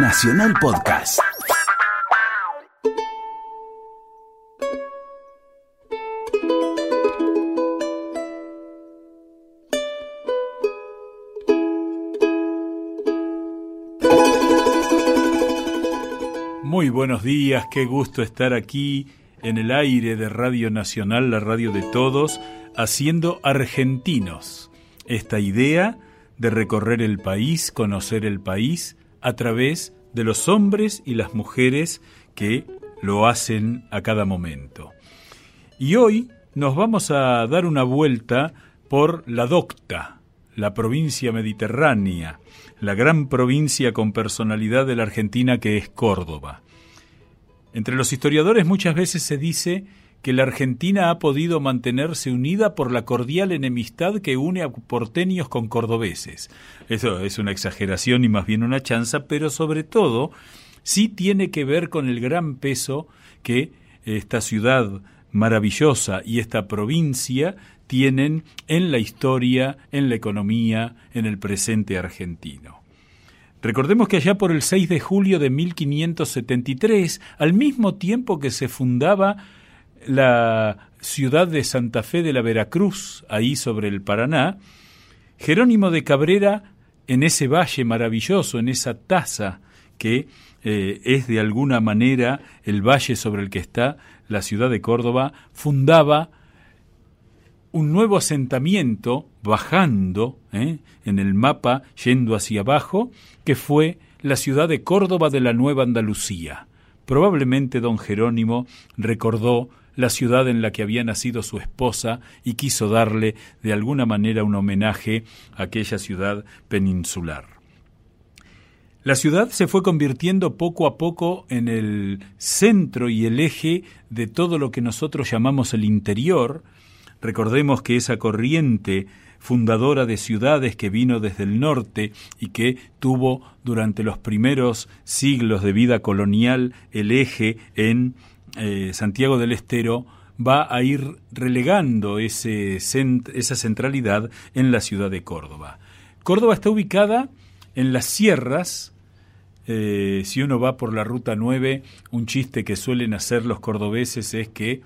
Nacional Podcast. Muy buenos días, qué gusto estar aquí en el aire de Radio Nacional, la radio de todos, haciendo argentinos esta idea de recorrer el país, conocer el país a través de los hombres y las mujeres que lo hacen a cada momento. Y hoy nos vamos a dar una vuelta por la docta, la provincia mediterránea, la gran provincia con personalidad de la Argentina que es Córdoba. Entre los historiadores muchas veces se dice que la Argentina ha podido mantenerse unida por la cordial enemistad que une a porteños con cordobeses. Eso es una exageración y más bien una chanza, pero sobre todo sí tiene que ver con el gran peso que esta ciudad maravillosa y esta provincia tienen en la historia, en la economía, en el presente argentino. Recordemos que allá por el 6 de julio de 1573, al mismo tiempo que se fundaba la ciudad de Santa Fe de la Veracruz, ahí sobre el Paraná, Jerónimo de Cabrera, en ese valle maravilloso, en esa taza que es de alguna manera el valle sobre el que está la ciudad de Córdoba, fundaba un nuevo asentamiento bajando en el mapa, yendo hacia abajo, que fue la ciudad de Córdoba de la Nueva Andalucía. Probablemente don Jerónimo recordó la ciudad en la que había nacido su esposa y quiso darle de alguna manera un homenaje a aquella ciudad peninsular. La ciudad se fue convirtiendo poco a poco en el centro y el eje de todo lo que nosotros llamamos el interior. Recordemos que esa corriente fundadora de ciudades que vino desde el norte y que tuvo durante los primeros siglos de vida colonial el eje en Santiago del Estero, va a ir relegando esa centralidad en la ciudad de Córdoba. Córdoba está ubicada en las sierras. Si uno va por la Ruta 9, un chiste que suelen hacer los cordobeses es que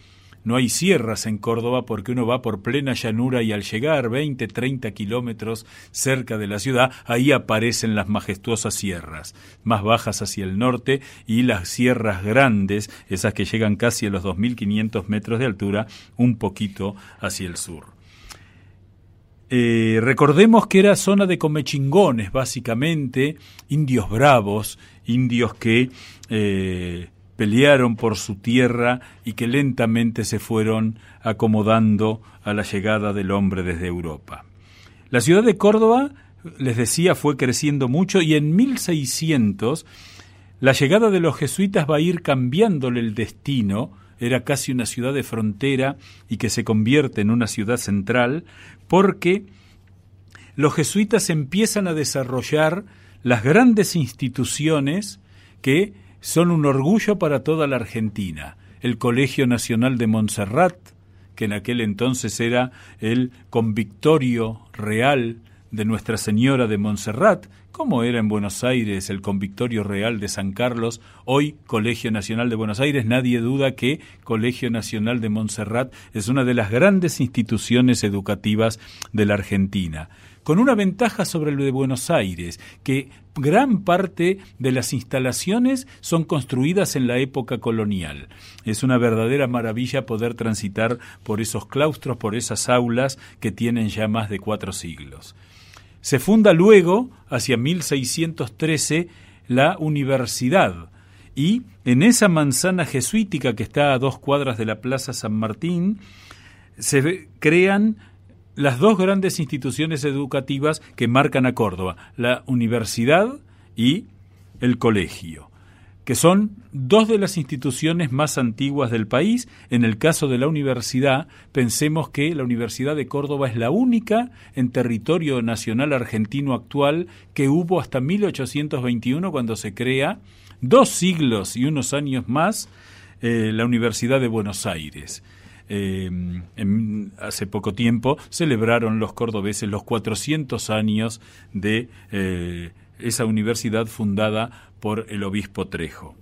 no hay sierras en Córdoba porque uno va por plena llanura y al llegar 20, 30 kilómetros cerca de la ciudad, ahí aparecen las majestuosas sierras, más bajas hacia el norte, y las sierras grandes, esas que llegan casi a los 2.500 metros de altura, un poquito hacia el sur. Recordemos que era zona de comechingones, básicamente, indios bravos, indios que pelearon por su tierra y que lentamente se fueron acomodando a la llegada del hombre desde Europa. La ciudad de Córdoba, les decía, fue creciendo mucho y en 1600 la llegada de los jesuitas va a ir cambiándole el destino. Era casi una ciudad de frontera y que se convierte en una ciudad central porque los jesuitas empiezan a desarrollar las grandes instituciones que son un orgullo para toda la Argentina. El Colegio Nacional de Montserrat, que en aquel entonces era el Convictorio Real de Nuestra Señora de Montserrat, como era en Buenos Aires el Convictorio Real de San Carlos, hoy Colegio Nacional de Buenos Aires. Nadie duda que Colegio Nacional de Montserrat es una de las grandes instituciones educativas de la Argentina, con una ventaja sobre lo de Buenos Aires, que gran parte de las instalaciones son construidas en la época colonial. Es una verdadera maravilla poder transitar por esos claustros, por esas aulas que tienen ya más de 4 siglos. Se funda luego, hacia 1613, la universidad, y en esa manzana jesuítica que está a 2 cuadras de la Plaza San Martín, se crean las dos grandes instituciones educativas que marcan a Córdoba, la universidad y el colegio, que son dos de las instituciones más antiguas del país. En el caso de la universidad, pensemos que la Universidad de Córdoba es la única en territorio nacional argentino actual que hubo hasta 1821, cuando se crea, 2 siglos y unos años más, la Universidad de Buenos Aires. Hace poco tiempo celebraron los cordobeses los 400 años de esa universidad fundada por el obispo Trejo.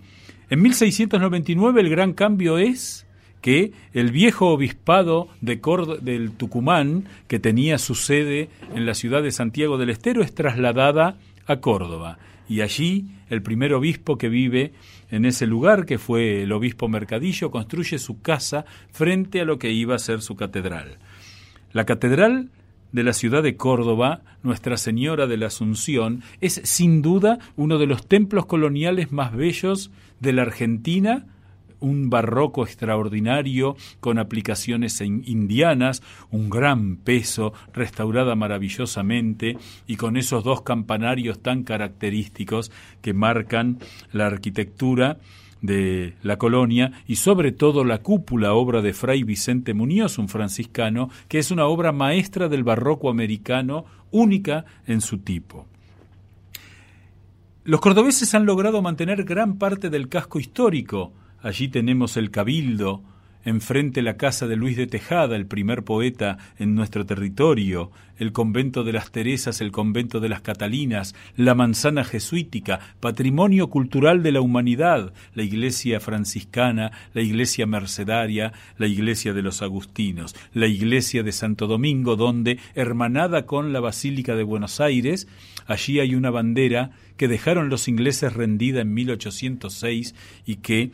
En 1699 el gran cambio es que el viejo obispado del Tucumán, que tenía su sede en la ciudad de Santiago del Estero, es trasladada a Córdoba. Y allí el primer obispo que vive en ese lugar, que fue el obispo Mercadillo, construye su casa frente a lo que iba a ser su catedral. La catedral de la ciudad de Córdoba, Nuestra Señora de la Asunción, es sin duda uno de los templos coloniales más bellos de la Argentina, un barroco extraordinario con aplicaciones indianas, un gran peso, restaurada maravillosamente y con esos dos campanarios tan característicos que marcan la arquitectura de la colonia, y sobre todo la cúpula, obra de Fray Vicente Muñoz, un franciscano, que es una obra maestra del barroco americano, única en su tipo. Los cordobeses han logrado mantener gran parte del casco histórico. Allí tenemos el Cabildo, enfrente la casa de Luis de Tejada, el primer poeta en nuestro territorio, el convento de las Teresas, el convento de las Catalinas, la manzana jesuítica, patrimonio cultural de la humanidad, la iglesia franciscana, la iglesia mercedaria, la iglesia de los agustinos, la iglesia de Santo Domingo, donde, hermanada con la Basílica de Buenos Aires, allí hay una bandera que dejaron los ingleses rendida en 1806 y que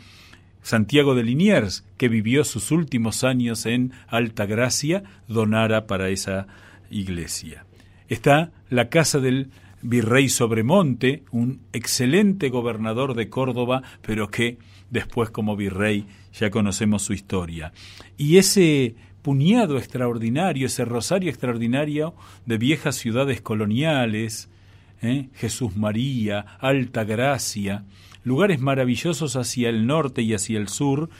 Santiago de Liniers, que vivió sus últimos años en Alta Gracia, donara para esa iglesia. Está la casa del virrey Sobremonte, un excelente gobernador de Córdoba, pero que después como virrey ya conocemos su historia. Y ese puñado extraordinario, ese rosario extraordinario de viejas ciudades coloniales, Jesús María, Alta Gracia, lugares maravillosos hacia el norte y hacia el sur,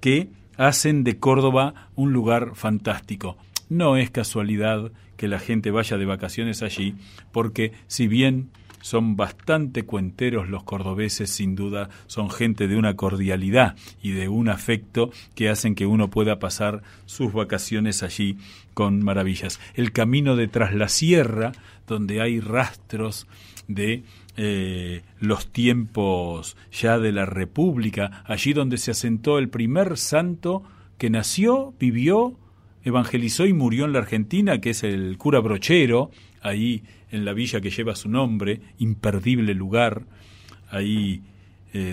que hacen de Córdoba un lugar fantástico. No es casualidad que la gente vaya de vacaciones allí, porque si bien son bastante cuenteros los cordobeses, sin duda son gente de una cordialidad y de un afecto que hacen que uno pueda pasar sus vacaciones allí con maravillas. El camino de Tras la Sierra, donde hay rastros de los tiempos ya de la República, allí donde se asentó el primer santo que nació, vivió, evangelizó y murió en la Argentina, que es el cura Brochero, ahí en la villa que lleva su nombre, imperdible lugar, ahí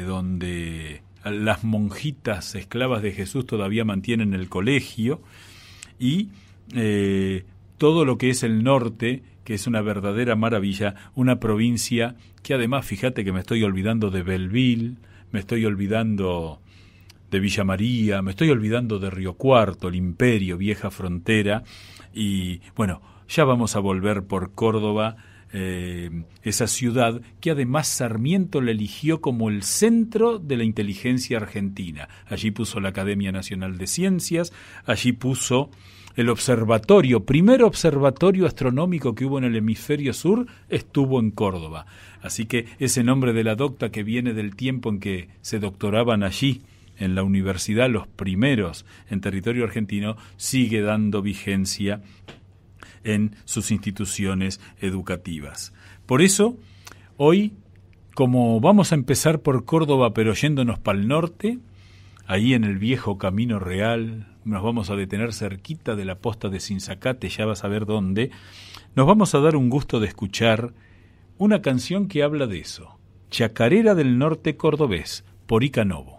donde las monjitas esclavas de Jesús todavía mantienen el colegio, y todo lo que es el norte, que es una verdadera maravilla, una provincia que además, fíjate que me estoy olvidando de Belleville, me estoy olvidando de Villa María, me estoy olvidando de Río Cuarto, el Imperio, vieja frontera, y bueno, ya vamos a volver por Córdoba, esa ciudad que además Sarmiento la eligió como el centro de la inteligencia argentina. Allí puso la Academia Nacional de Ciencias, allí puso el observatorio, primer observatorio astronómico que hubo en el hemisferio sur, estuvo en Córdoba. Así que ese nombre de la docta, que viene del tiempo en que se doctoraban allí, en la universidad, los primeros en territorio argentino, sigue dando vigencia en sus instituciones educativas. Por eso, hoy, como vamos a empezar por Córdoba, pero yéndonos para el norte, ahí en el viejo Camino Real, nos vamos a detener cerquita de la posta de Sinzacate, ya vas a ver dónde, nos vamos a dar un gusto de escuchar una canción que habla de eso, Chacarera del Norte Cordobés, por Ica Novo.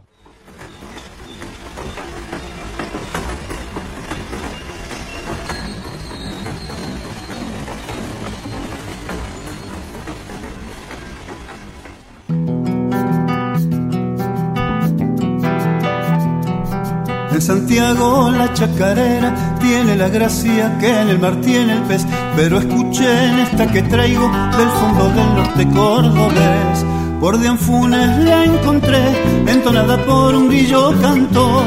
En Santiago la chacarera tiene la gracia que en el mar tiene el pez, pero escuchen esta que traigo del fondo del norte cordobés. Por de Anfunes la encontré, entonada por un grillo cantor.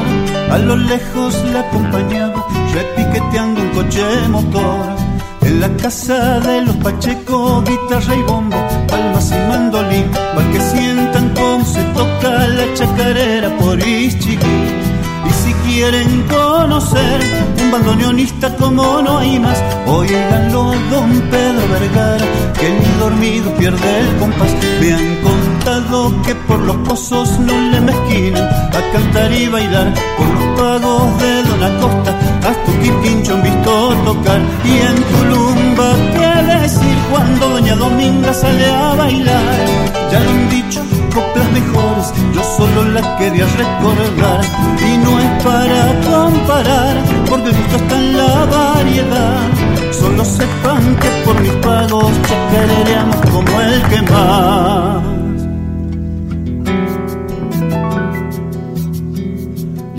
A lo lejos la acompañaba, repiqueteando un coche motor. En la casa de los Pacheco, guitarra y bombo, palmas y mandolín, para que sientan cómo se toca la chacarera por Ichiquí. Y si quieren conocer un bandoneonista como no hay más, oiganlo, don Pedro Vergara, que ni dormir perdido, pierde el compás. Me han contado que por los pozos no le mezquinan a cantar y bailar, por los pagos de Don Acosta hasta un quinquincho han visto tocar. Y en Tulumba, ¿qué decir cuando Doña Dominga sale a bailar? Ya lo han dicho coplas mejores, yo solo la quería recordar. Y no es para comparar, porque el gusto está en la variedad. Solo sepan que por mis pagos chacareamos como el que más.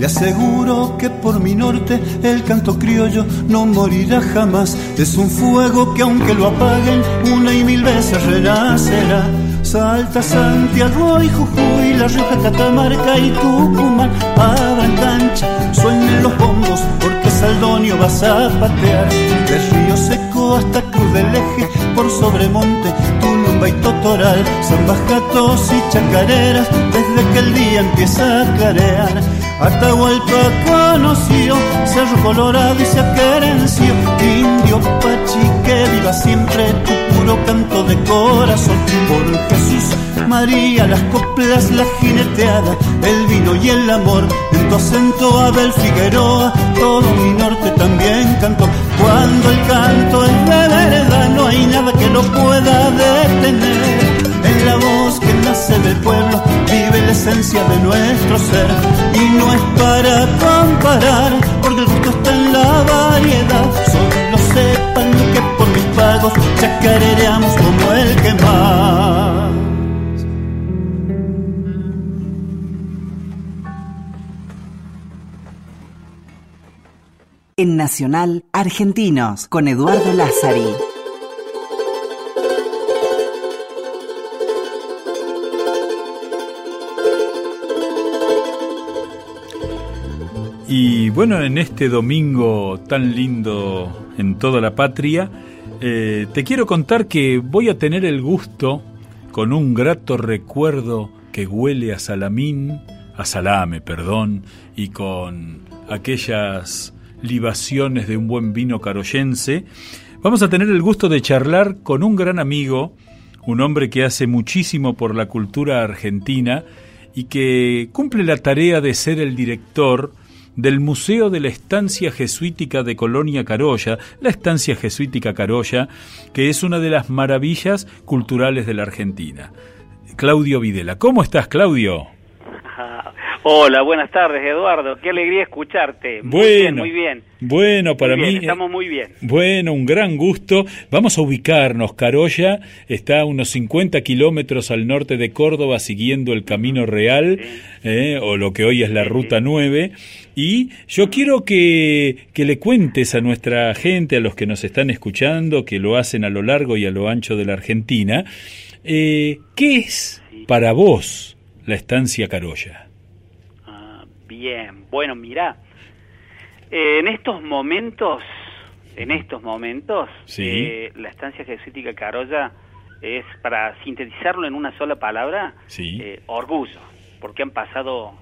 Le aseguro que por mi norte el canto criollo no morirá jamás. Es un fuego que aunque lo apaguen una y mil veces renacerá. Salta, Santiago y Jujuy, La Rioja, Catamarca y Tucumán abran cancha, suenen los bombos porque Saldonio vas a patear. De Río Seco hasta Cruz del Eje, por Sobremonte, Tulumba y Totoral, zambas, gatos y chacareras, desde que el día empieza a clarear. Atahualpa conoció, Cerro Colorado y se acerenció, Indio Pachi, que viva siempre tu puro canto de corazón. Por Jesús, María, las coplas, la jineteada, el vino y el amor, en tu acento Abel Figueroa, todo mi norte también cantó. Cuando el canto es de verdad no hay nada que lo pueda detener. En la voz que nace del pueblo vive la esencia de nuestro ser. Y no es para comparar, porque el gusto está en la variedad. Solo sepan que por mis pagos chacareamos como el que más. En Nacional, Argentinos, con Eduardo Lázari. Y bueno, en este domingo tan lindo en toda la patria, te quiero contar que voy a tener el gusto, con un grato recuerdo que huele a salame, y con aquellas libaciones de un buen vino caroyense, vamos a tener el gusto de charlar con un gran amigo, un hombre que hace muchísimo por la cultura argentina y que cumple la tarea de ser el director del Museo de la Estancia Jesuítica de Colonia Caroya, la Estancia Jesuítica Caroya, que es una de las maravillas culturales de la Argentina. Claudio Videla. ¿Cómo estás, Claudio? Hola, buenas tardes, Eduardo. Qué alegría escucharte. Muy bien. Bueno, para mí... Estamos muy bien. Bueno, un gran gusto. Vamos a ubicarnos. Caroya está a unos 50 kilómetros al norte de Córdoba, siguiendo el Camino Real, sí, o lo que hoy es la Ruta 9. Y yo quiero que le cuentes a nuestra gente, a los que nos están escuchando, que lo hacen a lo largo y a lo ancho de la Argentina, ¿qué es para vos la Estancia Caroya? Bien, bueno, mirá, en estos momentos, sí, la Estancia Jesuítica Caroya es, para sintetizarlo en una sola palabra, sí, orgullo, porque han pasado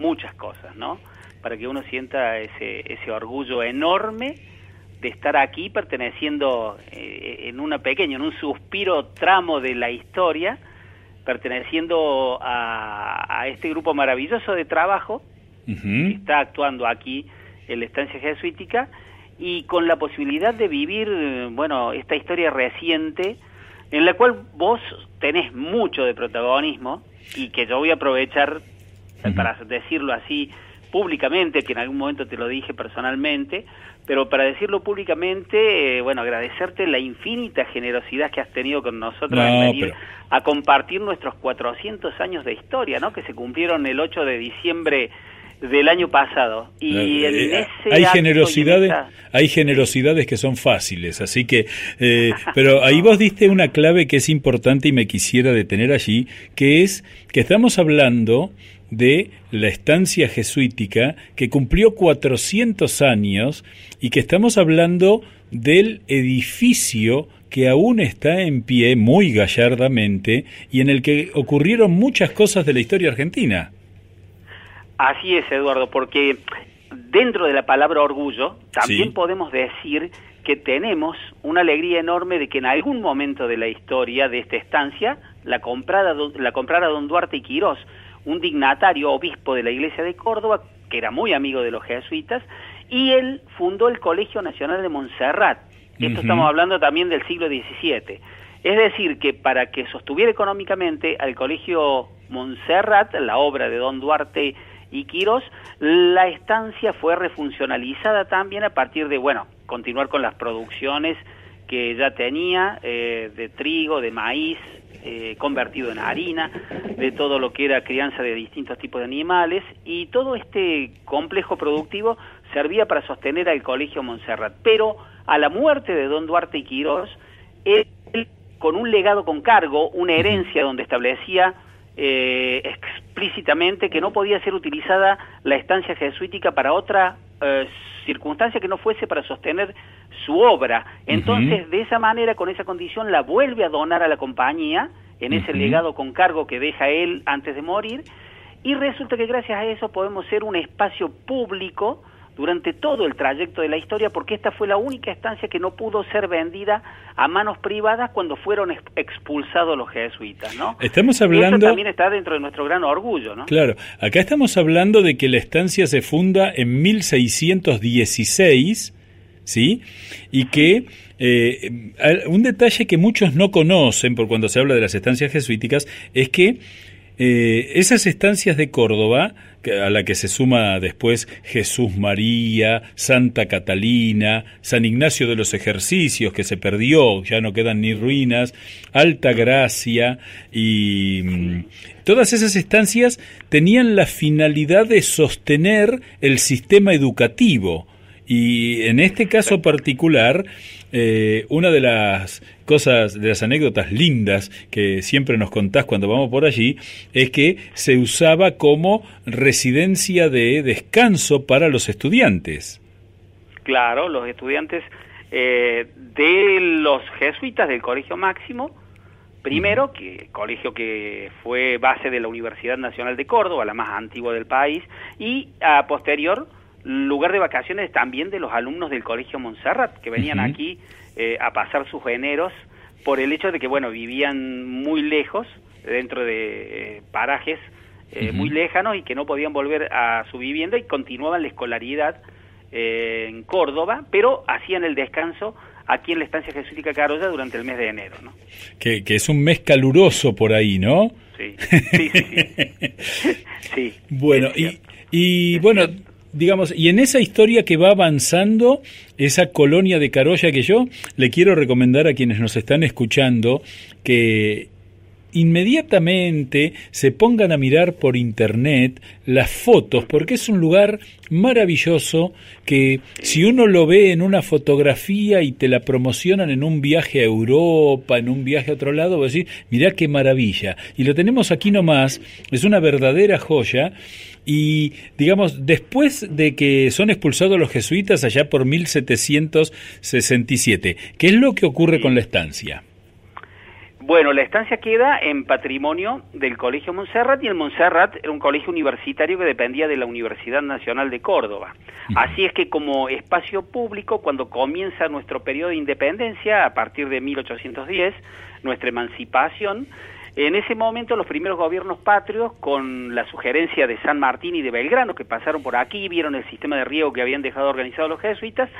muchas cosas, ¿no? Para que uno sienta ese orgullo enorme de estar aquí perteneciendo en un suspiro tramo de la historia, perteneciendo a este grupo maravilloso de trabajo. Uh-huh. Está actuando aquí en la Estancia Jesuítica y con la posibilidad de vivir, bueno, esta historia reciente en la cual vos tenés mucho de protagonismo y que yo voy a aprovechar, uh-huh, para decirlo así públicamente, que en algún momento te lo dije personalmente, pero para decirlo públicamente, bueno, agradecerte la infinita generosidad que has tenido con nosotros en venir a compartir nuestros 400 años de historia, ¿no? Que se cumplieron el 8 de diciembre del año pasado. Y en ese hay generosidades que son fáciles, así que pero ahí vos diste una clave que es importante y me quisiera detener allí, que es que estamos hablando de la Estancia Jesuítica que cumplió 400 años y que estamos hablando del edificio que aún está en pie muy gallardamente y en el que ocurrieron muchas cosas de la historia argentina. Así es, Eduardo, porque dentro de la palabra orgullo también, sí, podemos decir que tenemos una alegría enorme de que en algún momento de la historia de esta estancia la comprara don Duarte y Quirós, un dignatario obispo de la Iglesia de Córdoba, que era muy amigo de los jesuitas, y él fundó el Colegio Nacional de Montserrat. Esto estamos hablando también del siglo XVII. Es decir, que para que sostuviera económicamente al Colegio Montserrat, la obra de don Duarte y Quirós, la estancia fue refuncionalizada también a partir de, bueno, continuar con las producciones que ya tenía, de trigo, de maíz, convertido en harina, de todo lo que era crianza de distintos tipos de animales, y todo este complejo productivo servía para sostener al Colegio Montserrat. Pero a la muerte de don Duarte y Quirós, él, con un legado con cargo, una herencia donde establecía explícitamente que no podía ser utilizada la estancia jesuítica para otra circunstancia que no fuese para sostener su obra. Entonces, de esa manera, con esa condición, la vuelve a donar a la compañía, en ese legado con cargo que deja él antes de morir, y resulta que gracias a eso podemos ser un espacio público durante todo el trayecto de la historia, porque esta fue la única estancia que no pudo ser vendida a manos privadas cuando fueron expulsados los jesuitas, ¿no? Estamos hablando... Eso también está dentro de nuestro gran orgullo, ¿no? Claro, acá estamos hablando de que la estancia se funda en 1616, ¿sí? Y que un detalle que muchos no conocen por cuando se habla de las estancias jesuíticas es que esas estancias de Córdoba, a la que se suma después Jesús María, Santa Catalina, San Ignacio de los Ejercicios, que se perdió, ya no quedan ni ruinas, Alta Gracia, y todas esas estancias tenían la finalidad de sostener el sistema educativo. Y en este caso particular, una de las cosas, de las anécdotas lindas que siempre nos contás cuando vamos por allí, es que se usaba como residencia de descanso para los estudiantes. Claro, los estudiantes de los jesuitas del Colegio Máximo, primero, que el colegio que fue base de la Universidad Nacional de Córdoba, la más antigua del país, y a posterior, lugar de vacaciones también de los alumnos del Colegio Montserrat, que venían aquí a pasar sus eneros por el hecho de que, bueno, vivían muy lejos, dentro de parajes muy lejanos, y que no podían volver a su vivienda y continuaban la escolaridad en Córdoba, pero hacían el descanso aquí en la Estancia Jesuítica Caroya durante el mes de enero, ¿no? Que es un mes caluroso por ahí, ¿no? Sí, sí, sí. Sí. Bueno, y bueno... Digamos, y en esa historia que va avanzando, esa colonia de Caroya, que yo le quiero recomendar a quienes nos están escuchando que inmediatamente se pongan a mirar por internet las fotos, porque es un lugar maravilloso que si uno lo ve en una fotografía y te la promocionan en un viaje a Europa, en un viaje a otro lado, vas a decir, mirá qué maravilla. Y lo tenemos aquí nomás, es una verdadera joya. Y, digamos, después de que son expulsados los jesuitas allá por 1767, ¿qué es lo que ocurre con la estancia? Bueno, la estancia queda en patrimonio del Colegio Montserrat, y el Montserrat era un colegio universitario que dependía de la Universidad Nacional de Córdoba. Así es que como espacio público, cuando comienza nuestro periodo de independencia, a partir de 1810, nuestra emancipación, en ese momento los primeros gobiernos patrios, con la sugerencia de San Martín y de Belgrano, que pasaron por aquí, vieron el sistema de riego que habían dejado organizado los jesuitas,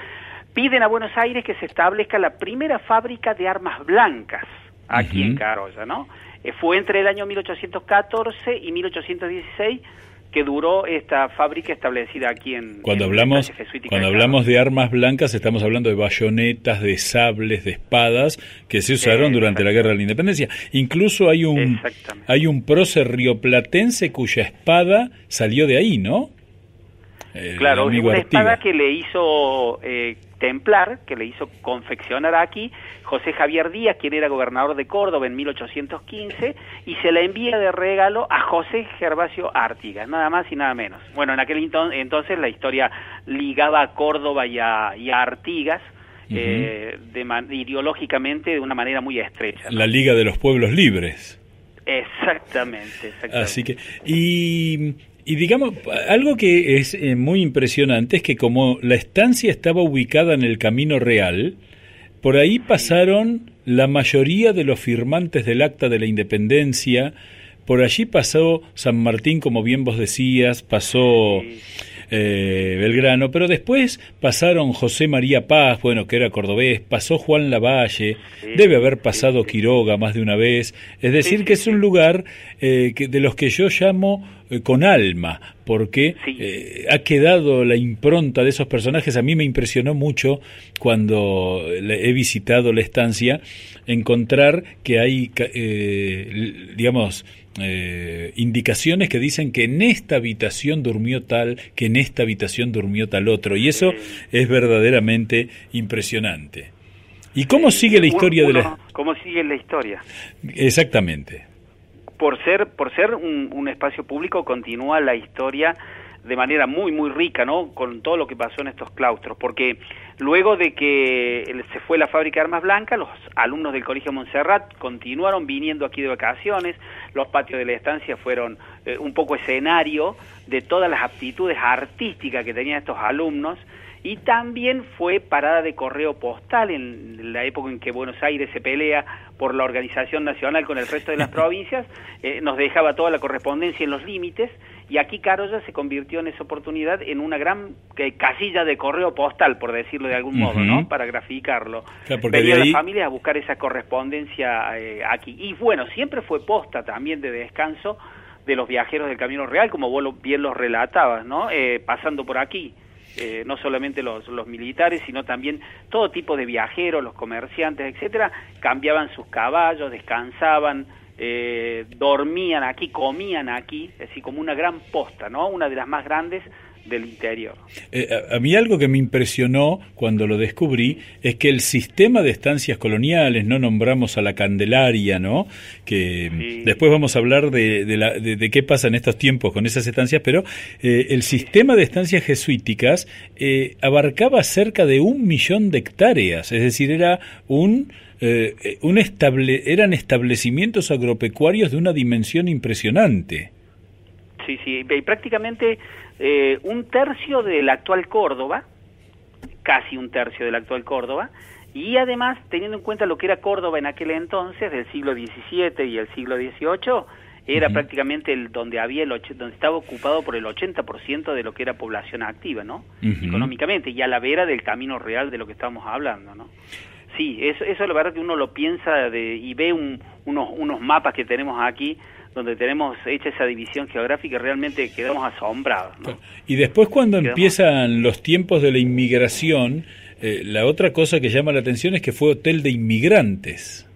piden a Buenos Aires que se establezca la primera fábrica de armas blancas aquí en Caroya, ¿no? Fue entre el año 1814 y 1816 que duró esta fábrica establecida aquí en... Cuando hablamos de armas blancas, estamos hablando de bayonetas, de sables, de espadas que se usaron durante la Guerra de la Independencia. Incluso hay un prócer rioplatense cuya espada salió de ahí, ¿no? Claro, una espada que le hizo templar, que le hizo confeccionar aquí José Javier Díaz, quien era gobernador de Córdoba en 1815, y se la envía de regalo a José Gervasio Artigas, nada más y nada menos. Bueno, en aquel entonces la historia ligaba a Córdoba y a Artigas ideológicamente de una manera muy estrecha, ¿no? La Liga de los Pueblos Libres. Exactamente. Así que, y... Y digamos, algo que es muy impresionante es que como la estancia estaba ubicada en el Camino Real, por ahí pasaron la mayoría de los firmantes del Acta de la Independencia, por allí pasó San Martín, como bien vos decías, pasó Belgrano, pero después pasaron José María Paz, bueno, que era cordobés, pasó Juan Lavalle, debe haber pasado Quiroga más de una vez, es decir que es un lugar de los que yo llamo con alma, porque ha quedado la impronta de esos personajes. A mí me impresionó mucho cuando he visitado la estancia, encontrar que hay, digamos, indicaciones que dicen que en esta habitación durmió tal, que en esta habitación durmió tal otro, y eso es verdaderamente impresionante. ¿Y cómo sigue la historia de la...? ¿Cómo sigue la historia? Exactamente. Por ser un espacio público, continúa la historia de manera muy, muy rica, ¿no? Con todo lo que pasó en estos claustros, porque luego de que se fue la fábrica de armas blancas, los alumnos del Colegio Montserrat continuaron viniendo aquí de vacaciones, los patios de la estancia fueron un poco escenario de todas las aptitudes artísticas que tenían estos alumnos, y también fue parada de correo postal en la época en que Buenos Aires se pelea por la organización nacional con el resto de las provincias, nos dejaba toda la correspondencia en los límites, y aquí Caroya se convirtió en esa oportunidad en una gran casilla de correo postal, por decirlo de algún modo, ¿no? Para graficarlo. Claro, venían ahí las familias a buscar esa correspondencia aquí. Y bueno, siempre fue posta también de descanso de los viajeros del Camino Real, como vos bien los relatabas, ¿no? Pasando por aquí. No solamente los militares, sino también todo tipo de viajeros, los comerciantes, etcétera, cambiaban sus caballos, descansaban, dormían aquí, comían aquí, así como una gran posta, ¿no? Una de las más grandes del interior. A mí algo que me impresionó cuando lo descubrí es que el sistema de estancias coloniales, no nombramos a la Candelaria, ¿no? Que sí. Después vamos a hablar de qué pasa en estos tiempos con esas estancias, pero el sistema de estancias jesuíticas abarcaba cerca de 1.000.000 de hectáreas, es decir, era eran establecimientos agropecuarios de una dimensión impresionante. Sí, sí, y prácticamente un tercio de la actual Córdoba, casi un tercio de la actual Córdoba, y además, teniendo en cuenta lo que era Córdoba en aquel entonces, del siglo XVII y el siglo XVIII, era prácticamente donde estaba ocupado por el 80% de lo que era población activa, ¿no? Económicamente, y a la vera del Camino Real de lo que estamos hablando, ¿no? Sí, eso la verdad que uno lo piensa y ve unos mapas que tenemos aquí, donde tenemos hecha esa división geográfica, realmente quedamos asombrados, ¿no? Y después cuando empiezan los tiempos de la inmigración, la otra cosa que llama la atención es que fue hotel de inmigrantes.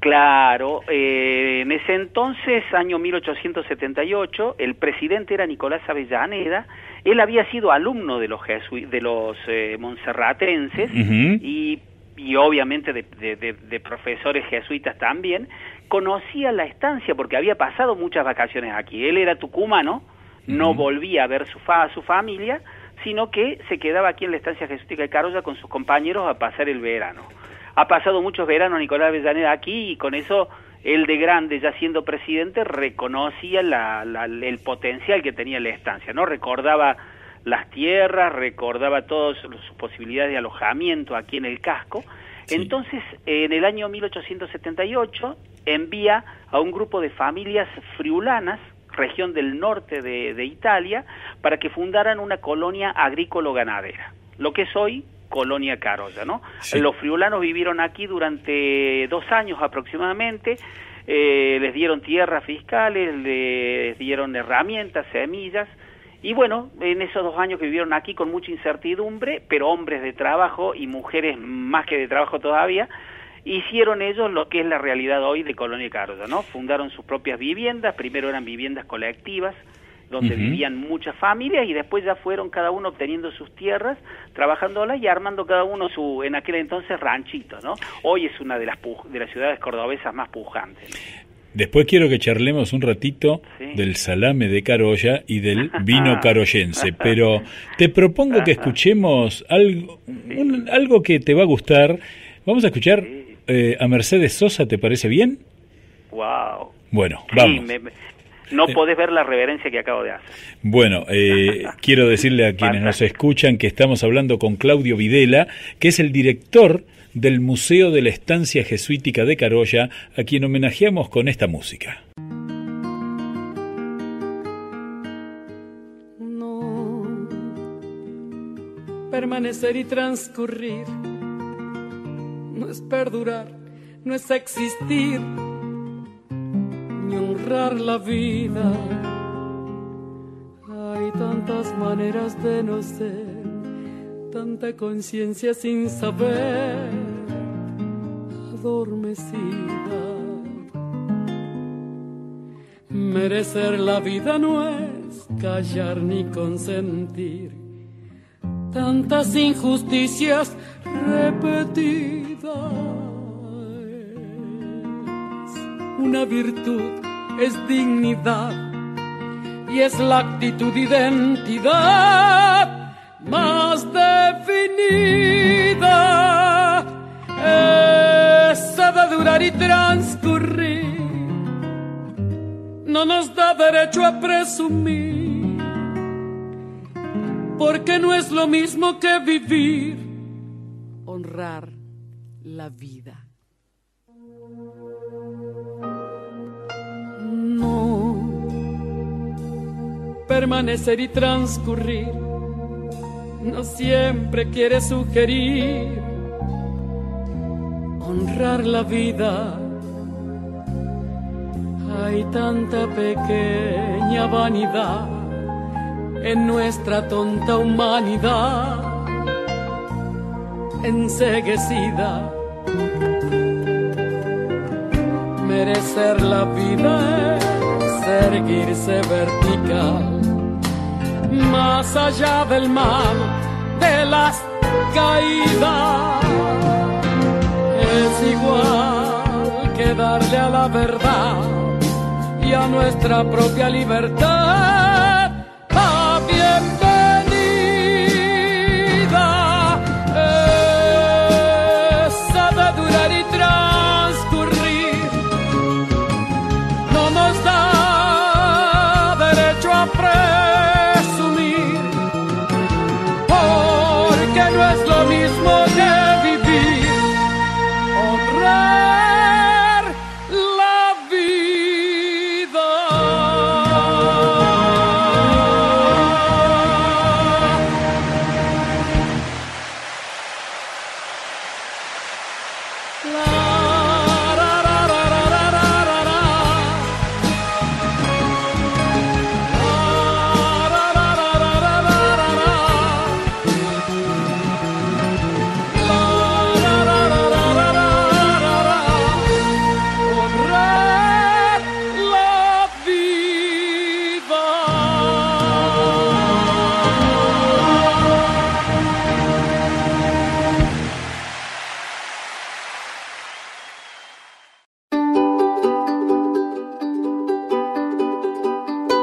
Claro, en ese entonces, año 1878, el presidente era Nicolás Avellaneda, él había sido alumno de los monserratenses, y obviamente de profesores jesuitas también, conocía la estancia porque había pasado muchas vacaciones aquí. Él era tucumano, no volvía a ver a su familia, sino que se quedaba aquí en la estancia jesuítica de Caroya con sus compañeros a pasar el verano. Ha pasado muchos veranos Nicolás Avellaneda aquí, y con eso él de grande, ya siendo presidente, reconocía el potencial que tenía la estancia, ¿no? Recordaba las tierras, recordaba todas sus posibilidades de alojamiento aquí en el casco. Sí. Entonces, en el año 1878, envía a un grupo de familias friulanas, región del norte de Italia, para que fundaran una colonia agrícola-ganadera, lo que es hoy Colonia Caroya, ¿no? Sí. Los friulanos vivieron aquí durante 2 años aproximadamente, les dieron tierras fiscales, les dieron herramientas, semillas. Y bueno, en esos 2 años que vivieron aquí con mucha incertidumbre, pero hombres de trabajo y mujeres más que de trabajo todavía, hicieron ellos lo que es la realidad hoy de Colonia Caroya, ¿no? Fundaron sus propias viviendas, primero eran viviendas colectivas, donde vivían muchas familias, y después ya fueron cada uno obteniendo sus tierras, trabajándolas y armando cada uno su, en aquel entonces, ranchito, ¿no? Hoy es una de las ciudades cordobesas más pujantes. Después quiero que charlemos un ratito del salame de Caroya y del vino caroyense, pero te propongo que escuchemos algo que te va a gustar. Vamos a escuchar a Mercedes Sosa, ¿te parece bien? Wow. Bueno, vamos. Sí, No podés ver la reverencia que acabo de hacer. Bueno, quiero decirle a quienes nos escuchan que estamos hablando con Claudio Videla, que es el director del Museo de la Estancia Jesuítica de Caroya, a quien homenajeamos con esta música. No, permanecer y transcurrir, no es perdurar, no es existir, ni honrar la vida. Hay tantas maneras de no ser, tanta conciencia sin saber, adormecida. Merecer la vida no es callar ni consentir, tantas injusticias repetidas. Una virtud es dignidad y es la actitud identidad más definida. Esa de durar y transcurrir no nos da derecho a presumir, porque no es lo mismo que vivir, honrar la vida. No, permanecer y transcurrir no siempre quiere sugerir honrar la vida. Hay tanta pequeña vanidad en nuestra tonta humanidad enceguecida. Merecer la vida es erguirse vertical, más allá del mal, de las caídas. Es igual que darle a la verdad y a nuestra propia libertad la bienvenida. Esa de durar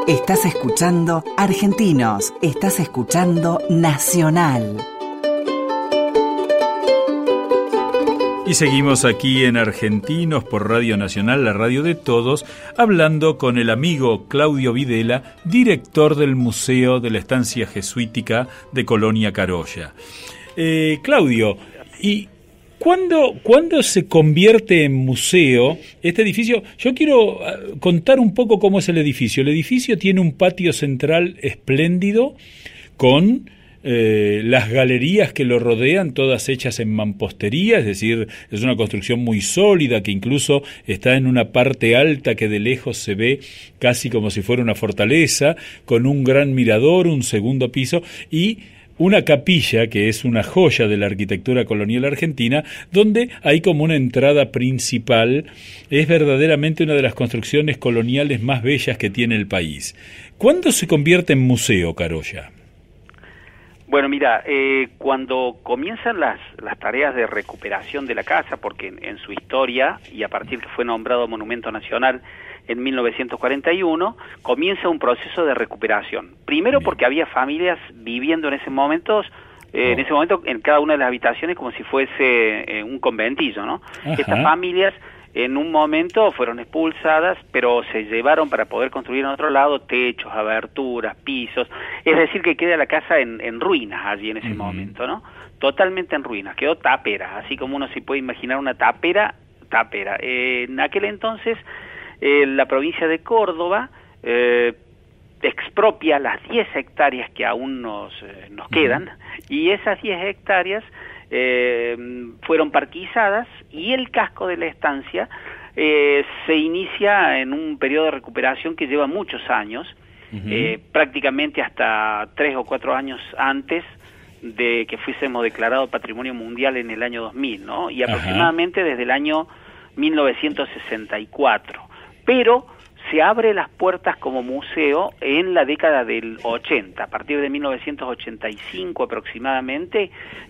y estás escuchando Argentinos, estás escuchando Nacional. Y seguimos aquí en Argentinos por Radio Nacional, la radio de todos, hablando con el amigo Claudio Videla, director del Museo de la Estancia Jesuítica de Colonia Caroya. Claudio, y... ¿Cuándo se convierte en museo este edificio? Yo quiero contar un poco cómo es el edificio. El edificio tiene un patio central espléndido con las galerías que lo rodean, todas hechas en mampostería, es decir, es una construcción muy sólida que incluso está en una parte alta que de lejos se ve casi como si fuera una fortaleza, con un gran mirador, un segundo piso y... una capilla que es una joya de la arquitectura colonial argentina, donde hay como una entrada principal. Es verdaderamente una de las construcciones coloniales más bellas que tiene el país. ¿Cuándo se convierte en museo, Caroya? Bueno, mira, cuando comienzan las tareas de recuperación de la casa, porque en su historia, y a partir que fue nombrado Monumento Nacional en 1941, comienza un proceso de recuperación. Primero porque había familias viviendo en ese momento en cada una de las habitaciones como si fuese un conventillo, ¿no? Ajá. Estas familias En un momento fueron expulsadas, pero se llevaron para poder construir en otro lado techos, aberturas, pisos. Es decir, que queda la casa en ruinas allí en ese momento, ¿no? Totalmente en ruinas, quedó tapera, así como uno se puede imaginar una tapera. En aquel entonces, la provincia de Córdoba expropia las 10 hectáreas que aún nos quedan, y esas 10 hectáreas fueron parquizadas, y el casco de la estancia se inicia en un periodo de recuperación que lleva muchos años, prácticamente hasta 3 o 4 años antes de que fuésemos declarado Patrimonio Mundial en el año 2000, ¿no? Y aproximadamente desde el año 1964. Pero se abre las puertas como museo en la década del 80. A partir de 1985 aproximadamente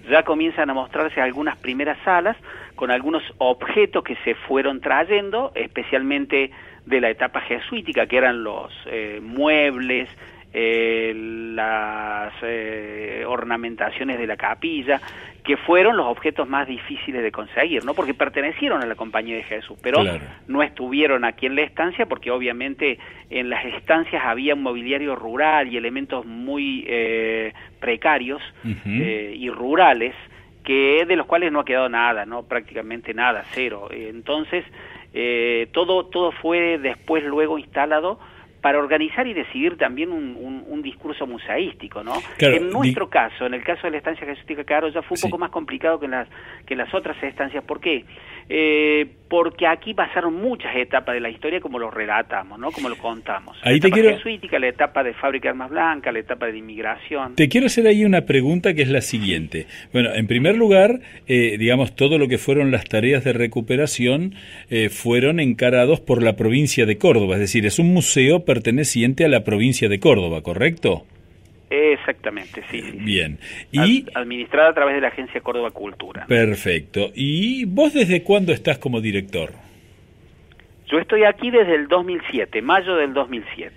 ya comienzan a mostrarse algunas primeras salas con algunos objetos que se fueron trayendo, especialmente de la etapa jesuítica, que eran los muebles, las ornamentaciones de la capilla, que fueron los objetos más difíciles de conseguir, ¿no? Porque pertenecieron a la Compañía de Jesús, pero claro, no estuvieron aquí en la estancia, porque obviamente en las estancias había un mobiliario rural y elementos muy precarios y rurales, que de los cuales no ha quedado nada, ¿no? Prácticamente nada, cero. Entonces, todo fue después luego instalado para organizar y decidir también un discurso museístico, ¿no? Claro, en nuestro caso, en el caso de la Estancia Jesuítica de Caroya, fue un poco más complicado que en las otras estancias. ¿Por qué? Porque aquí pasaron muchas etapas de la historia, como lo relatamos, ¿no? Como lo contamos. Ahí la etapa jesuítica, la etapa de fábrica de armas blancas, la etapa de inmigración. Te quiero hacer ahí una pregunta que es la siguiente. Bueno, en primer lugar, digamos, todo lo que fueron las tareas de recuperación fueron encarados por la provincia de Córdoba. Es decir, es un museo perteneciente a la provincia de Córdoba, ¿correcto? Exactamente, sí. Bien. Y administrada a través de la Agencia Córdoba Cultura. Perfecto. ¿Y vos desde cuándo estás como director? Yo estoy aquí desde el 2007, mayo del 2007.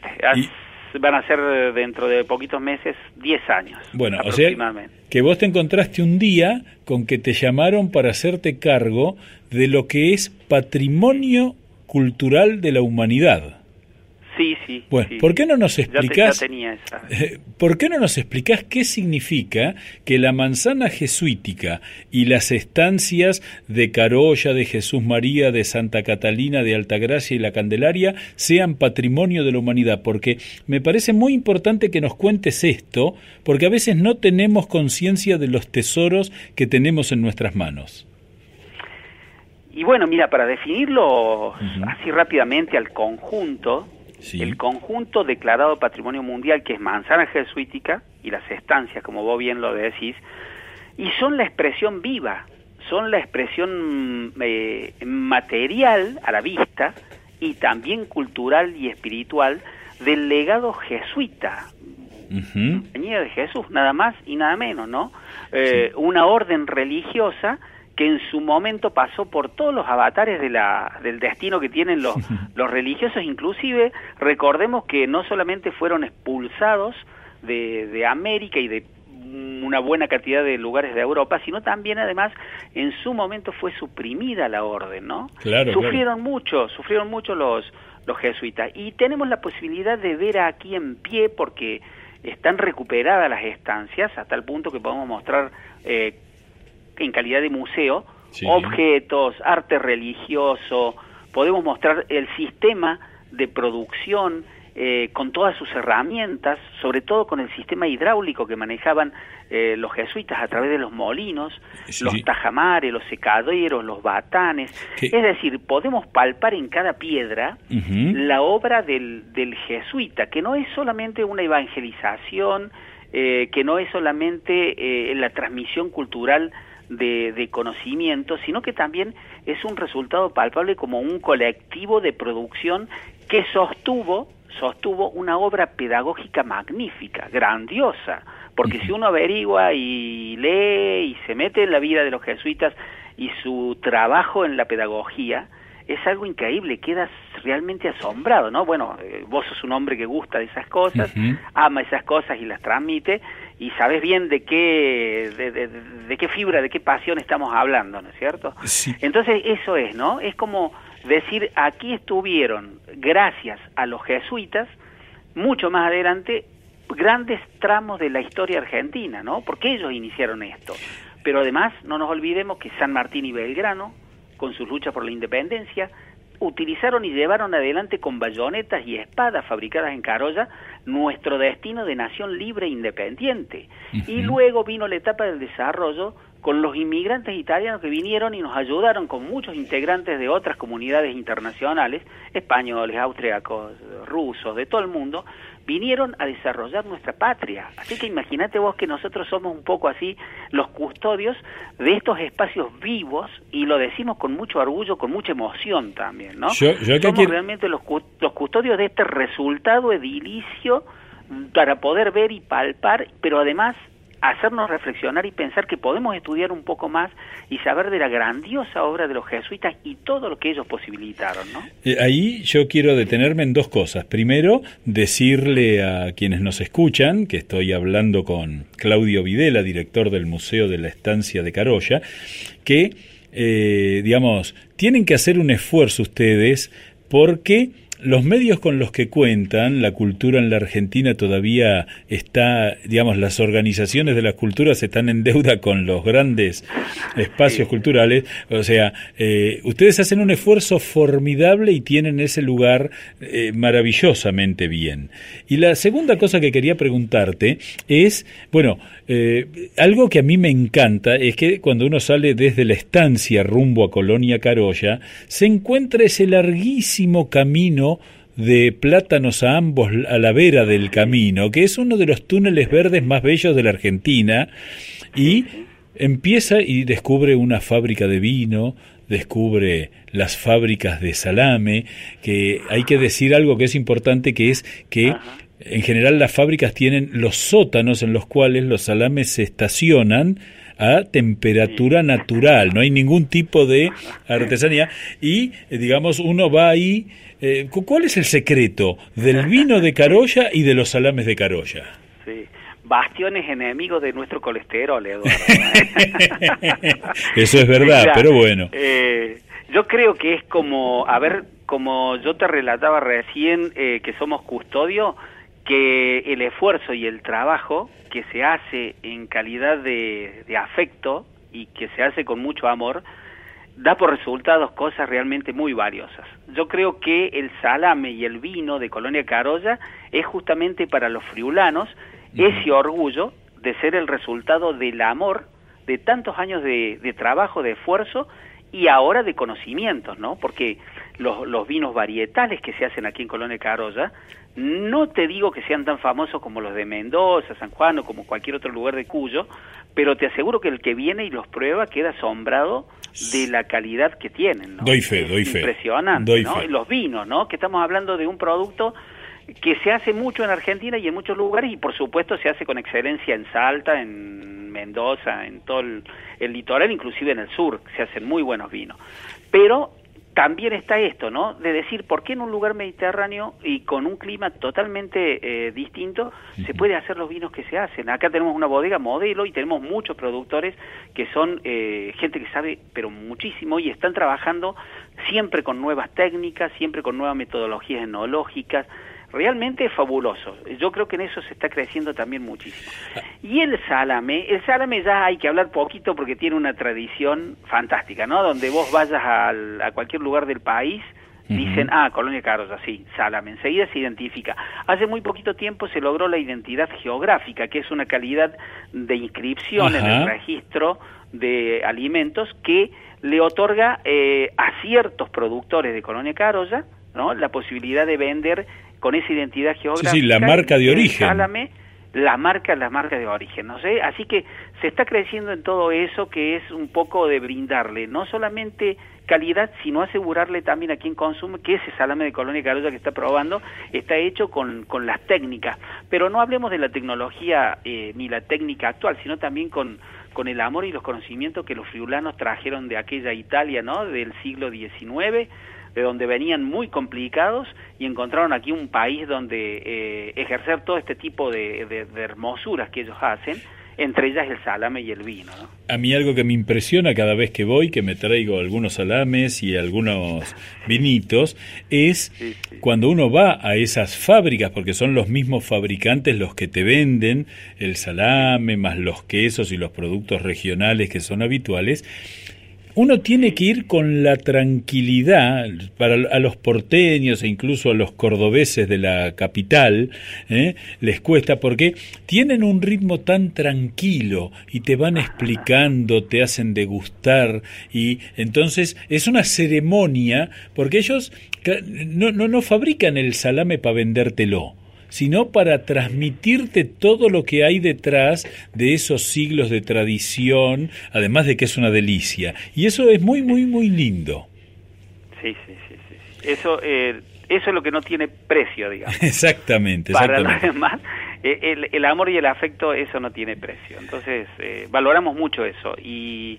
Van a ser dentro de poquitos meses 10 años. Bueno, aproximadamente. O sea que vos te encontraste un día con que te llamaron para hacerte cargo de lo que es patrimonio cultural de la humanidad. Sí. Bueno, sí. ¿Por qué no nos explicás? ¿Por qué no nos explicás qué significa que la manzana jesuítica y las estancias de Caroya, de Jesús María, de Santa Catalina, de Alta Gracia y la Candelaria sean patrimonio de la humanidad? Porque me parece muy importante que nos cuentes esto, porque a veces no tenemos conciencia de los tesoros que tenemos en nuestras manos. Y bueno, mira, para definirlo así rápidamente al conjunto. Sí. El conjunto declarado Patrimonio Mundial, que es manzana jesuítica y las estancias, como vos bien lo decís, y son la expresión viva, son la expresión material a la vista y también cultural y espiritual del legado jesuita, Compañía de Jesús, nada más y nada menos, ¿no? Una orden religiosa que en su momento pasó por todos los avatares de del destino que tienen los religiosos. Inclusive, recordemos que no solamente fueron expulsados de América y de una buena cantidad de lugares de Europa, sino también, además, en su momento fue suprimida la orden, ¿no? Claro, sufrieron mucho los jesuitas. Y tenemos la posibilidad de ver aquí en pie, porque están recuperadas las estancias, hasta el punto que podemos mostrar en calidad de museo, objetos, arte religioso. Podemos mostrar el sistema de producción con todas sus herramientas, sobre todo con el sistema hidráulico que manejaban los jesuitas a través de los molinos, los tajamares, los secaderos, los batanes. ¿Qué? Es decir, podemos palpar en cada piedra la obra del jesuita, que no es solamente una evangelización, que no es solamente la transmisión cultural de conocimiento, sino que también es un resultado palpable como un colectivo de producción que sostuvo una obra pedagógica magnífica, grandiosa, porque si uno averigua y lee y se mete en la vida de los jesuitas y su trabajo en la pedagogía, es algo increíble, quedas realmente asombrado, ¿no? Bueno, vos sos un hombre que gusta de esas cosas, ama esas cosas y las transmite, y sabés bien de qué fibra, de qué pasión estamos hablando, ¿no es cierto? Sí. Entonces eso es, ¿no? Es como decir, aquí estuvieron, gracias a los jesuitas, mucho más adelante, grandes tramos de la historia argentina, ¿no? Porque ellos iniciaron esto. Pero además, no nos olvidemos que San Martín y Belgrano, con sus luchas por la independencia, utilizaron y llevaron adelante con bayonetas y espadas fabricadas en Caroya nuestro destino de nación libre e independiente. Y luego vino la etapa del desarrollo con los inmigrantes italianos que vinieron y nos ayudaron con muchos integrantes de otras comunidades internacionales, españoles, austriacos, rusos, de todo el mundo, vinieron a desarrollar nuestra patria. Así que imagínate vos que nosotros somos un poco así los custodios de estos espacios vivos, y lo decimos con mucho orgullo, con mucha emoción también, ¿no? Somos realmente los custodios de este resultado edilicio para poder ver y palpar, pero además hacernos reflexionar y pensar que podemos estudiar un poco más y saber de la grandiosa obra de los jesuitas y todo lo que ellos posibilitaron, ¿no? Ahí yo quiero detenerme en dos cosas. Primero, decirle a quienes nos escuchan que estoy hablando con Claudio Videla, director del Museo de la Estancia de Caroya, que, digamos, tienen que hacer un esfuerzo ustedes porque los medios con los que cuentan, la cultura en la Argentina todavía está, digamos, las organizaciones de las culturas están en deuda con los grandes espacios culturales. O sea, ustedes hacen un esfuerzo formidable y tienen ese lugar maravillosamente bien. Y la segunda cosa que quería preguntarte es, bueno, algo que a mí me encanta es que cuando uno sale desde la estancia rumbo a Colonia Caroya, se encuentra ese larguísimo camino de plátanos a ambos, a la vera del camino, que es uno de los túneles verdes más bellos de la Argentina, y empieza y descubre una fábrica de vino, descubre las fábricas de salame, que hay que decir algo que es importante, que es que en general las fábricas tienen los sótanos en los cuales los salames se estacionan a temperatura natural, no hay ningún tipo de artesanía, y digamos uno va ahí. ¿Cuál es el secreto del vino de Caroya y de los salames de Caroya? Sí, bastiones enemigos de nuestro colesterol, Eduardo. Eso es verdad, mira, pero bueno. Yo creo que es como, a ver, como yo te relataba recién, que somos custodios, que el esfuerzo y el trabajo que se hace en calidad de afecto y que se hace con mucho amor, da por resultados cosas realmente muy valiosas. Yo creo que el salame y el vino de Colonia Caroya es justamente para los friulanos ese orgullo de ser el resultado del amor de tantos años de trabajo, de esfuerzo y ahora de conocimientos, ¿no? Porque los vinos varietales que se hacen aquí en Colonia Caroya, no te digo que sean tan famosos como los de Mendoza, San Juan o como cualquier otro lugar de Cuyo, pero te aseguro que el que viene y los prueba queda asombrado de la calidad que tienen, ¿no? Doy fe. Impresionante, doy ¿no? Fe. Los vinos, ¿no? Que estamos hablando de un producto que se hace mucho en Argentina y en muchos lugares, y por supuesto se hace con excelencia en Salta, en Mendoza, en todo el litoral, inclusive en el sur, se hacen muy buenos vinos. Pero también está esto, ¿no? De decir, ¿por qué en un lugar mediterráneo y con un clima totalmente distinto se puede hacer los vinos que se hacen? Acá tenemos una bodega modelo y tenemos muchos productores que son gente que sabe, pero muchísimo, y están trabajando siempre con nuevas técnicas, siempre con nuevas metodologías enológicas. Realmente fabuloso. Yo creo que en eso se está creciendo también muchísimo. Y el salame ya hay que hablar poquito porque tiene una tradición fantástica, ¿no? Donde vos vayas a cualquier lugar del país, dicen, Colonia Caroya, sí, salame. Enseguida se identifica. Hace muy poquito tiempo se logró la identidad geográfica, que es una calidad de inscripción en el registro de alimentos que le otorga a ciertos productores de Colonia Caroya, ¿no?, la posibilidad de vender con esa identidad geográfica. Sí, la marca de origen. Sálame, la marca de origen, ¿no sé? Así que se está creciendo en todo eso, que es un poco de brindarle no solamente calidad, sino asegurarle también a quien consume que ese salame de Colonia Caroya que está probando está hecho con las técnicas. Pero no hablemos de la tecnología ni la técnica actual, sino también con el amor y los conocimientos que los friulanos trajeron de aquella Italia, ¿no?, del siglo XIX, de donde venían muy complicados y encontraron aquí un país donde ejercer todo este tipo de hermosuras que ellos hacen entre ellas el salame y el vino, ¿no? A mí algo que me impresiona cada vez que voy, que me traigo algunos salames y algunos vinitos, es cuando uno va a esas fábricas, porque son los mismos fabricantes los que te venden el salame, más los quesos y los productos regionales que son habituales. Uno tiene que ir con la tranquilidad, para a los porteños e incluso a los cordobeses de la capital, les cuesta porque tienen un ritmo tan tranquilo y te van explicando, te hacen degustar, y entonces es una ceremonia porque ellos no fabrican el salame para vendértelo, sino para transmitirte todo lo que hay detrás de esos siglos de tradición, además de que es una delicia. Y eso es muy, muy, muy lindo. Sí, sí, sí, sí. Eso es lo que no tiene precio, digamos. Exactamente, exactamente. Para los demás, el amor y el afecto, eso no tiene precio. Entonces, valoramos mucho eso. Y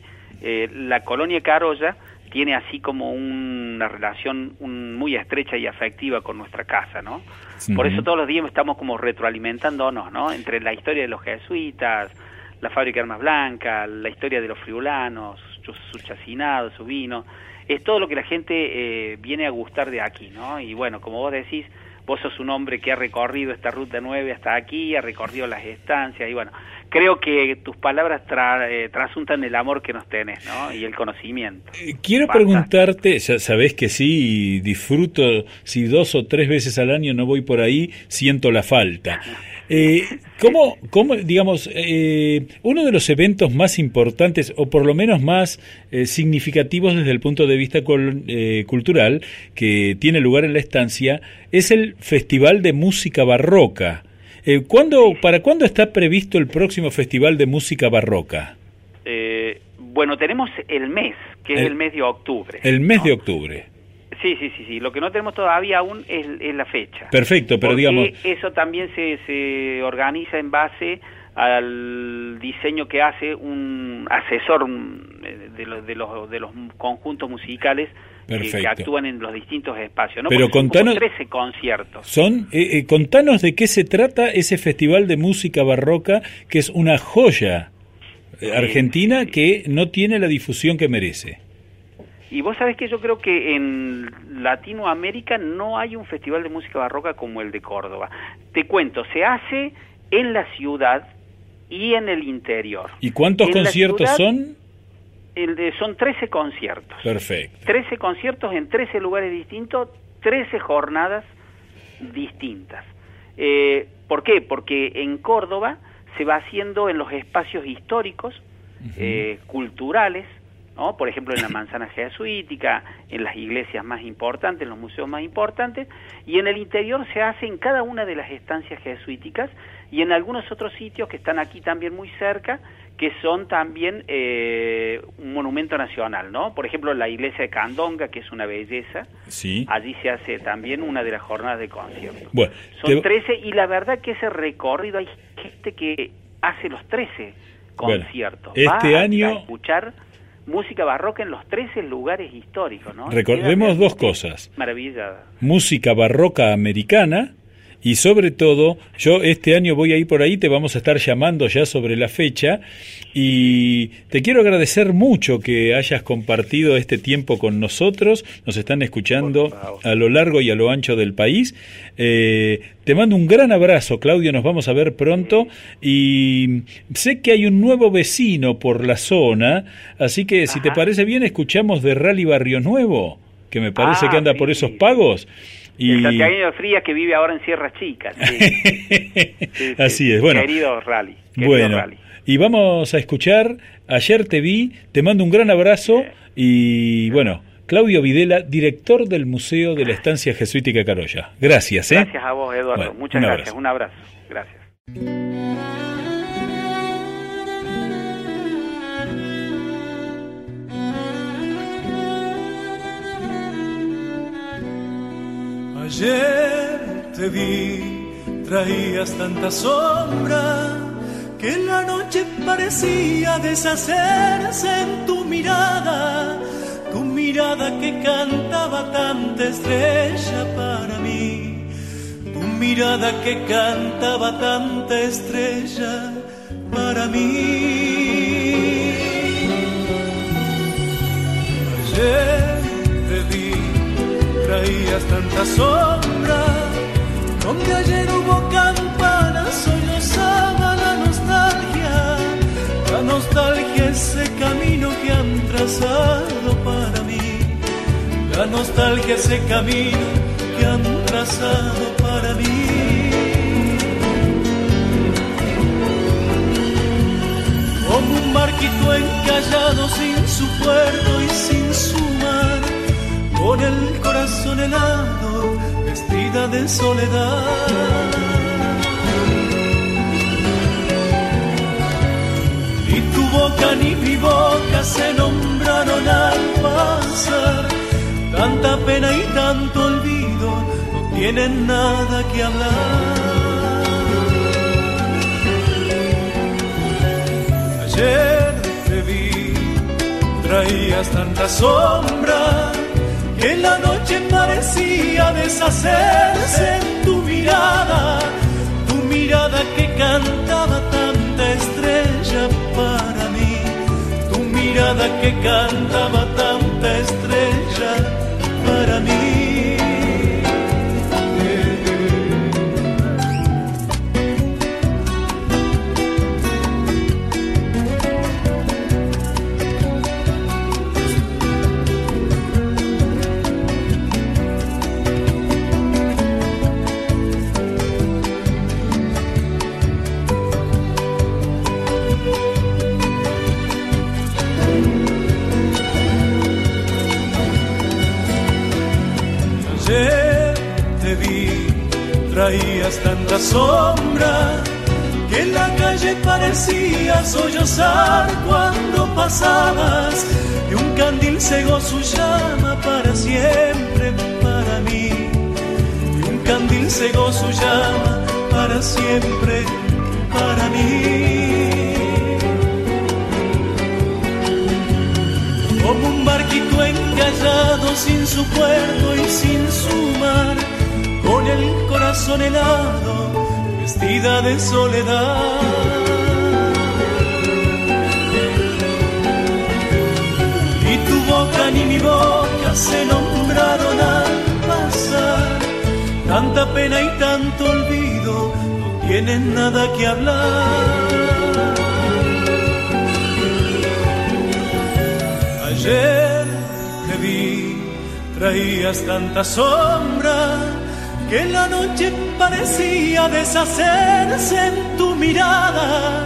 la Colonia Caroya tiene así como una relación muy estrecha y afectiva con nuestra casa, ¿no? Sí. Por eso todos los días estamos como retroalimentándonos, ¿no? Entre la historia de los jesuitas, la fábrica de armas blancas, la historia de los friulanos, su chacinado, su vino, es todo lo que la gente viene a gustar de aquí, ¿no? Y bueno, como vos decís, vos sos un hombre que ha recorrido esta Ruta 9 hasta aquí, ha recorrido las estancias, y bueno, creo que tus palabras trasuntan el amor que nos tenés, ¿no? Y el conocimiento. Quiero preguntarte, ya sabés que sí, disfruto, si 2 o 3 veces al año no voy por ahí, siento la falta. ¿Cómo digamos, uno de los eventos más importantes, o por lo menos más significativos desde el punto de vista cultural, que tiene lugar en la estancia, es el Festival de Música Barroca? ¿Para cuándo está previsto el próximo Festival de Música Barroca? Bueno, tenemos el mes, que es el mes de octubre. El mes, ¿no?, de octubre. Sí, sí, sí, sí. Lo que no tenemos todavía aún es la fecha. Perfecto, pero porque digamos, eso también se organiza en base al diseño que hace un asesor de los conjuntos musicales. Perfecto. Que actúan en los distintos espacios, ¿no? Pero contanos, son 13 conciertos. Contanos de qué se trata ese Festival de Música Barroca, que es una joya argentina, sí. Que no tiene la difusión que merece. Y vos sabés que yo creo que en Latinoamérica no hay un festival de música barroca como el de Córdoba. Te cuento, se hace en la ciudad y en el interior. ¿Y cuántos conciertos son? Son 13 conciertos. Perfecto. 13 conciertos en 13 lugares distintos, 13 jornadas distintas. ¿Por qué? Porque en Córdoba se va haciendo en los espacios históricos, uh-huh, culturales, ¿no? Por ejemplo, en la manzana jesuítica, en las iglesias más importantes, en los museos más importantes, y en el interior se hace en cada una de las estancias jesuíticas y en algunos otros sitios que están aquí también muy cerca, que son también un monumento nacional, ¿no? Por ejemplo, la iglesia de Candonga, que es una belleza, sí. Allí se hace también una de las jornadas de concierto. Bueno, son 13, y la verdad que ese recorrido, hay gente que hace los 13 conciertos. Bueno, va año a escuchar música barroca en los 13 lugares históricos, ¿no? Recordemos dos cosas. Maravillada. Música barroca americana. Y sobre todo, yo este año voy a ir por ahí, te vamos a estar llamando ya sobre la fecha, y te quiero agradecer mucho que hayas compartido este tiempo con nosotros. Nos están escuchando a lo largo y a lo ancho del país. Te mando un gran abrazo, Claudio, nos vamos a ver pronto, y sé que hay un nuevo vecino por la zona, así que si te parece bien, escuchamos de Rally Barrio Nuevo, que me parece que anda por esos pagos. El santiagueño de Frías que vive ahora en Sierra Chica. Sí. Sí, así es, bueno. Querido Rally. Y vamos a escuchar Ayer Te Vi, te mando un gran abrazo, y bueno, Claudio Videla, director del Museo de la Estancia Jesuítica de Caroya. Gracias, ¿eh? Gracias a vos, Eduardo. Bueno, muchas gracias. Un abrazo. Gracias. Ayer te vi, traías tanta sombra que la noche parecía deshacerse en tu mirada que cantaba tanta estrella para mí, tu mirada que cantaba tanta estrella para mí. Ayer te vi, traías tanta sombra, donde ayer hubo campanas, hoy nos ama la nostalgia. La nostalgia es ese camino que han trazado para mí. La nostalgia es ese camino que han trazado para mí. Como un barquito encallado sin su puerto y sin su mar, con el corazón helado, vestida de soledad. Ni tu boca ni mi boca se nombraron al pasar, tanta pena y tanto olvido, no tienen nada que hablar. Ayer te vi, traías tanta sombra, que en la noche parecía deshacerse en tu mirada que cantaba tanta estrella para mí, tu mirada que cantaba tanta estrella para mí. Traías tanta sombra que en la calle parecía sollozar cuando pasabas, y un candil cegó su llama para siempre para mí, y un candil cegó su llama para siempre para mí. Como un barquito encallado sin su puerto y sin su mar, con el corazón helado, vestida de soledad. Ni tu boca ni mi boca se nombraron al pasar, tanta pena y tanto olvido, no tienen nada que hablar. Ayer te vi, traías tanta sombra, que en la noche parecía deshacerse en tu mirada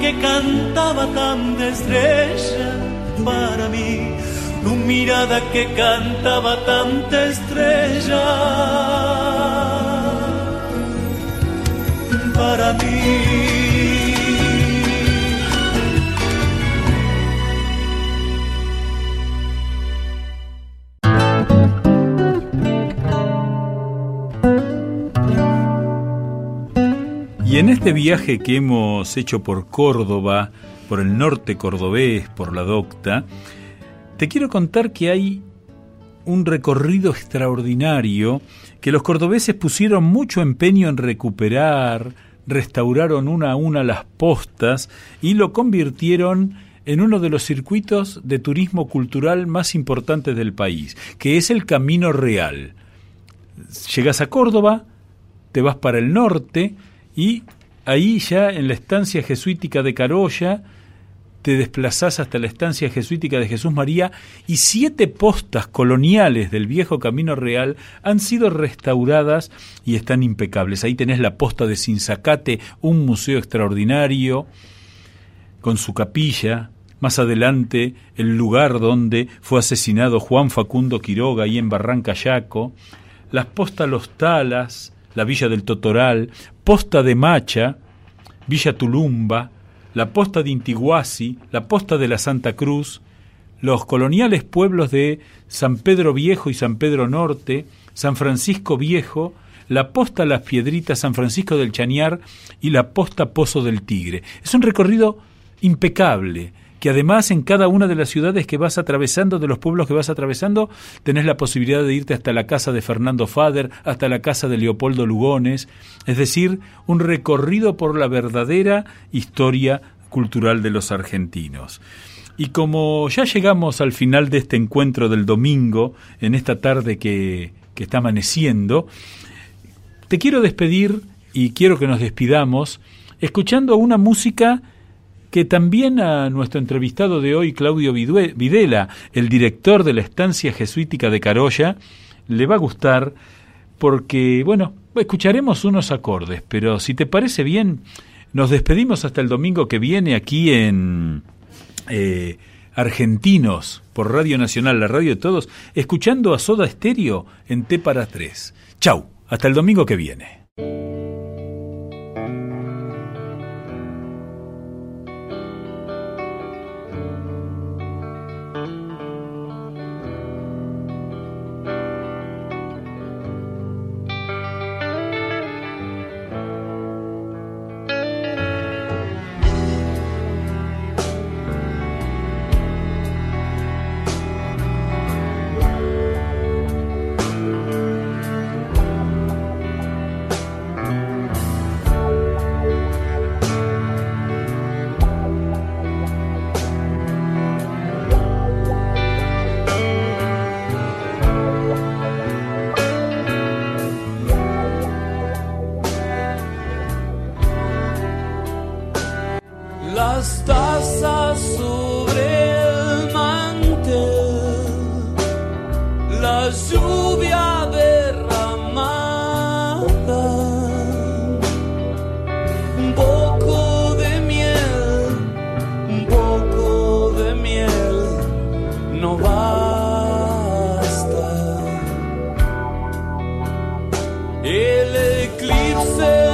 que cantaba tan de estrella para mí, tu mirada que cantaba tan de estrella para mí. Y en este viaje que hemos hecho por Córdoba, por el norte cordobés, por la Docta, te quiero contar que hay un recorrido extraordinario que los cordobeses pusieron mucho empeño en recuperar, restauraron una a una las postas y lo convirtieron en uno de los circuitos de turismo cultural más importantes del país, que es el Camino Real. Llegas a Córdoba, te vas para el norte, y ahí ya en la Estancia Jesuítica de Caroya te desplazás hasta la Estancia Jesuítica de Jesús María, y 7 postas coloniales del viejo Camino Real han sido restauradas y están impecables. Ahí tenés la posta de Sinzacate, un museo extraordinario con su capilla. Más adelante, el lugar donde fue asesinado Juan Facundo Quiroga, ahí en Barranca Yaco. Las postas Los Talas, la villa del Totoral, posta de Macha, villa Tulumba, la posta de Intiguasi, la posta de la Santa Cruz, los coloniales pueblos de San Pedro Viejo y San Pedro Norte, San Francisco Viejo, la posta Las Piedritas, San Francisco del Chañar y la posta Pozo del Tigre. Es un recorrido impecable que además en cada una de las ciudades que vas atravesando, de los pueblos que vas atravesando, tenés la posibilidad de irte hasta la casa de Fernando Fader, hasta la casa de Leopoldo Lugones, es decir, un recorrido por la verdadera historia cultural de los argentinos. Y como ya llegamos al final de este encuentro del domingo, en esta tarde que está amaneciendo, te quiero despedir y quiero que nos despidamos escuchando una música que también a nuestro entrevistado de hoy, Claudio Videla, el director de la Estancia Jesuítica de Caroya, le va a gustar porque, bueno, escucharemos unos acordes, pero si te parece bien, nos despedimos hasta el domingo que viene aquí en Argentinos por Radio Nacional, la radio de todos, escuchando a Soda Stereo en T para 3. Chau, hasta el domingo que viene. El eclipse